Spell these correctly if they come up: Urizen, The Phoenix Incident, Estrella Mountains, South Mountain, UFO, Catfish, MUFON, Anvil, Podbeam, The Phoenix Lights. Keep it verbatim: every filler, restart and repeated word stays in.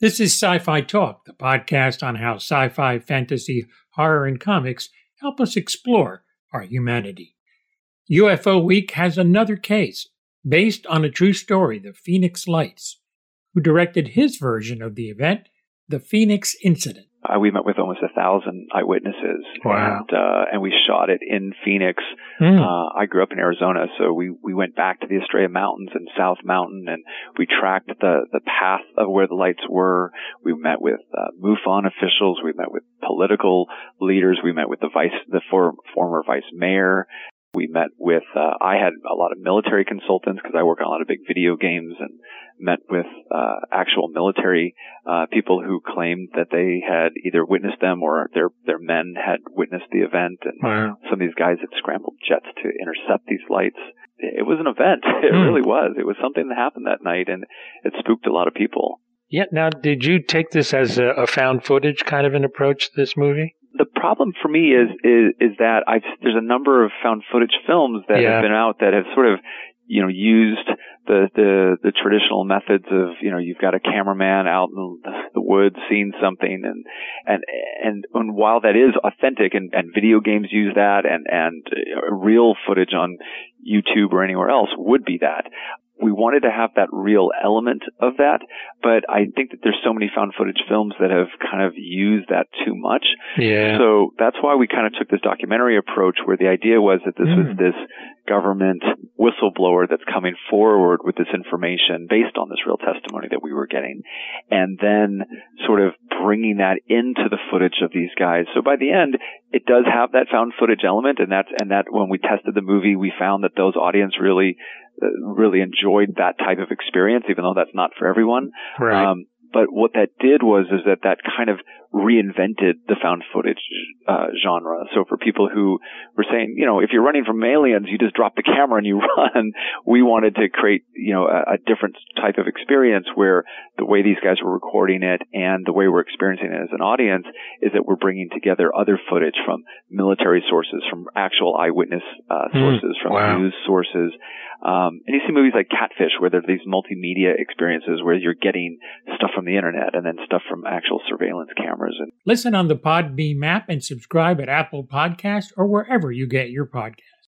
This is Sci-Fi Talk, the podcast on how sci-fi, fantasy, horror, and comics help us explore our humanity. U F O Week has another case based on a true story, The Phoenix Lights, who directed his version of the event, The Phoenix Incident. Uh, we met with almost a thousand eyewitnesses. Wow. and, uh, and we shot it in Phoenix. Mm. Uh, I grew up in Arizona, so we, we went back to the Estrella Mountains and South Mountain, and we tracked the, the path of where the lights were. We met with uh, MUFON officials. We met with political leaders. We met with the vice, the for, former vice mayor. We met with, uh, I had a lot of military consultants because I work on a lot of big video games, and met with uh, actual military uh, people who claimed that they had either witnessed them or their their men had witnessed the event. And wow. Some of these guys had scrambled jets to intercept these lights. It was an event. It mm. really was. It was something that happened that night, and it spooked a lot of people. Yeah. Now, did you take this as a, a found footage kind of an approach to this movie? The problem for me is is, is that I've, there's a number of found footage films that yeah. have been out that have sort of, you know, used the, the the traditional methods of, you know, you've got a cameraman out in the woods seeing something, and and and, and while that is authentic, and, and video games use that, and and real footage on YouTube or anywhere else would be that. We wanted to have that real element of that, but I think that there's so many found footage films that have kind of used that too much. Yeah. So that's why we kind of took this documentary approach, where the idea was that this mm. was this government whistleblower that's coming forward with this information based on this real testimony that we were getting, and then sort of bringing that into the footage of these guys. So by the end, it does have that found footage element, and that's, and that when we tested the movie, we found that those audience really really enjoyed that type of experience, even though that's not for everyone. Right. Um, but what that did was is that that kind of reinvented the found footage uh, genre. So for people who were saying, you know, if you're running from aliens, you just drop the camera and you run, we wanted to create, you know, a, a different type of experience where the way these guys were recording it and the way we're experiencing it as an audience is that we're bringing together other footage from military sources, from actual eyewitness uh, sources, mm, from wow. news sources. Um, and you see movies like Catfish, where there are these multimedia experiences where you're getting stuff from the internet and then stuff from actual surveillance cameras. And listen on the Podbeam app and subscribe at Apple Podcasts or wherever you get your podcasts.